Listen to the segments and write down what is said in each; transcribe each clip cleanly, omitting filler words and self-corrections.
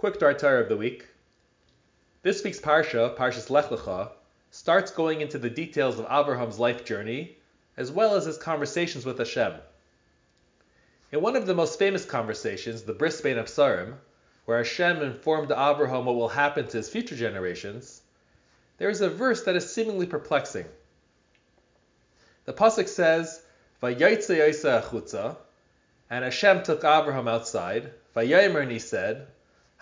Quick Dvar Torah of the week. This week's Parsha, Parshas Lech Lecha, starts going into the details of Avraham's life journey, as well as his conversations with Hashem. In one of the most famous conversations, the brisbane of Sarim, where Hashem informed Avraham what will happen to his future generations, there is a verse that is seemingly perplexing. The Pasuk says, Va'yitze Yosef achutza, and Hashem took Avraham outside. Va'yimerni said,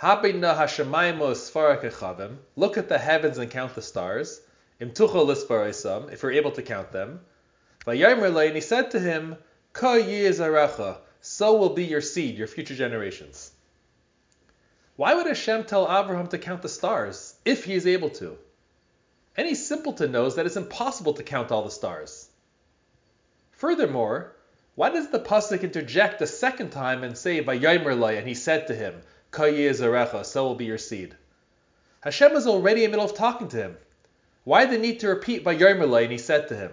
Habina hashamayim sfara kechavim, look at the heavens and count the stars. Im tuchol lisparoisam, if you're able to count them. Va'yimerni, and he said to him, Koy Yezarecha, so will be your seed, your future generations. Why would Hashem tell Avraham to count the stars, if he is able to? Any simpleton knows that it's impossible to count all the stars. Furthermore, why does the Pasuk interject a second time and say, Va'yimerni, and he said to him, Koy Yezarecha, so will be your seed? Hashem is already in the middle of talking to him. Why the need to repeat Va'yimerni, and he said to him?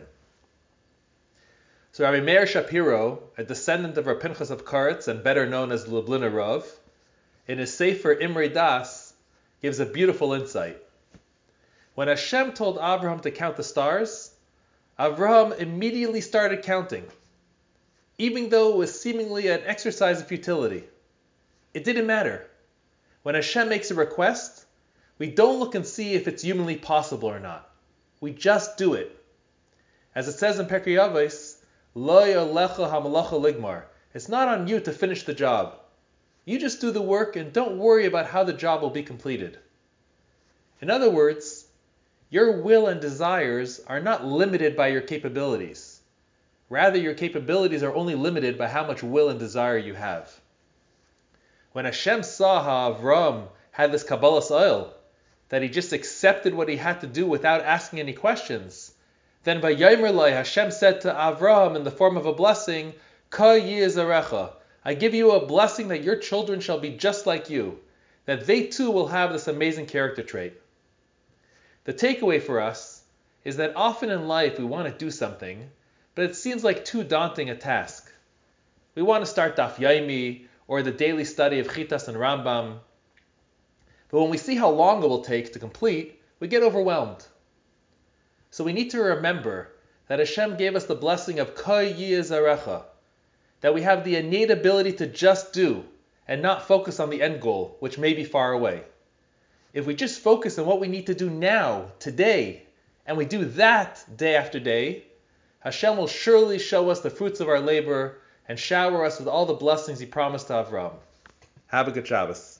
So Rabbi Meir Shapiro, a descendant of R' Pinchas of Karets and better known as Lubliner Rav, in his sefer Imre Das, gives a beautiful insight. When Hashem told Avraham to count the stars, Avraham immediately started counting, even though it was seemingly an exercise of futility. It didn't matter. When Hashem makes a request, we don't look and see if it's humanly possible or not. We just do it. As it says in Pirkei Avos, Lo alecha hamlacha ligmor. It's not on you to finish the job. You just do the work and don't worry about how the job will be completed. In other words, your will and desires are not limited by your capabilities. Rather, your capabilities are only limited by how much will and desire you have. When Hashem saw how Avraham had this kabbalas ol, that he just accepted what he had to do without asking any questions, then Va'yimerni, Hashem said to Avraham in the form of a blessing, Kah Yihyeh Zarecha, I give you a blessing that your children shall be just like you, that they too will have this amazing character trait. The takeaway for us is that often in life we want to do something, but it seems like too daunting a task. We want to start Daf Yomi or the daily study of Chitas and Rambam, but when we see how long it will take to complete, we get overwhelmed. So we need to remember that Hashem gave us the blessing of Koy Yezarecha, that we have the innate ability to just do and not focus on the end goal, which may be far away. If we just focus on what we need to do now, today, and we do that day after day, Hashem will surely show us the fruits of our labor and shower us with all the blessings He promised to Avraham. Have a good Shabbos.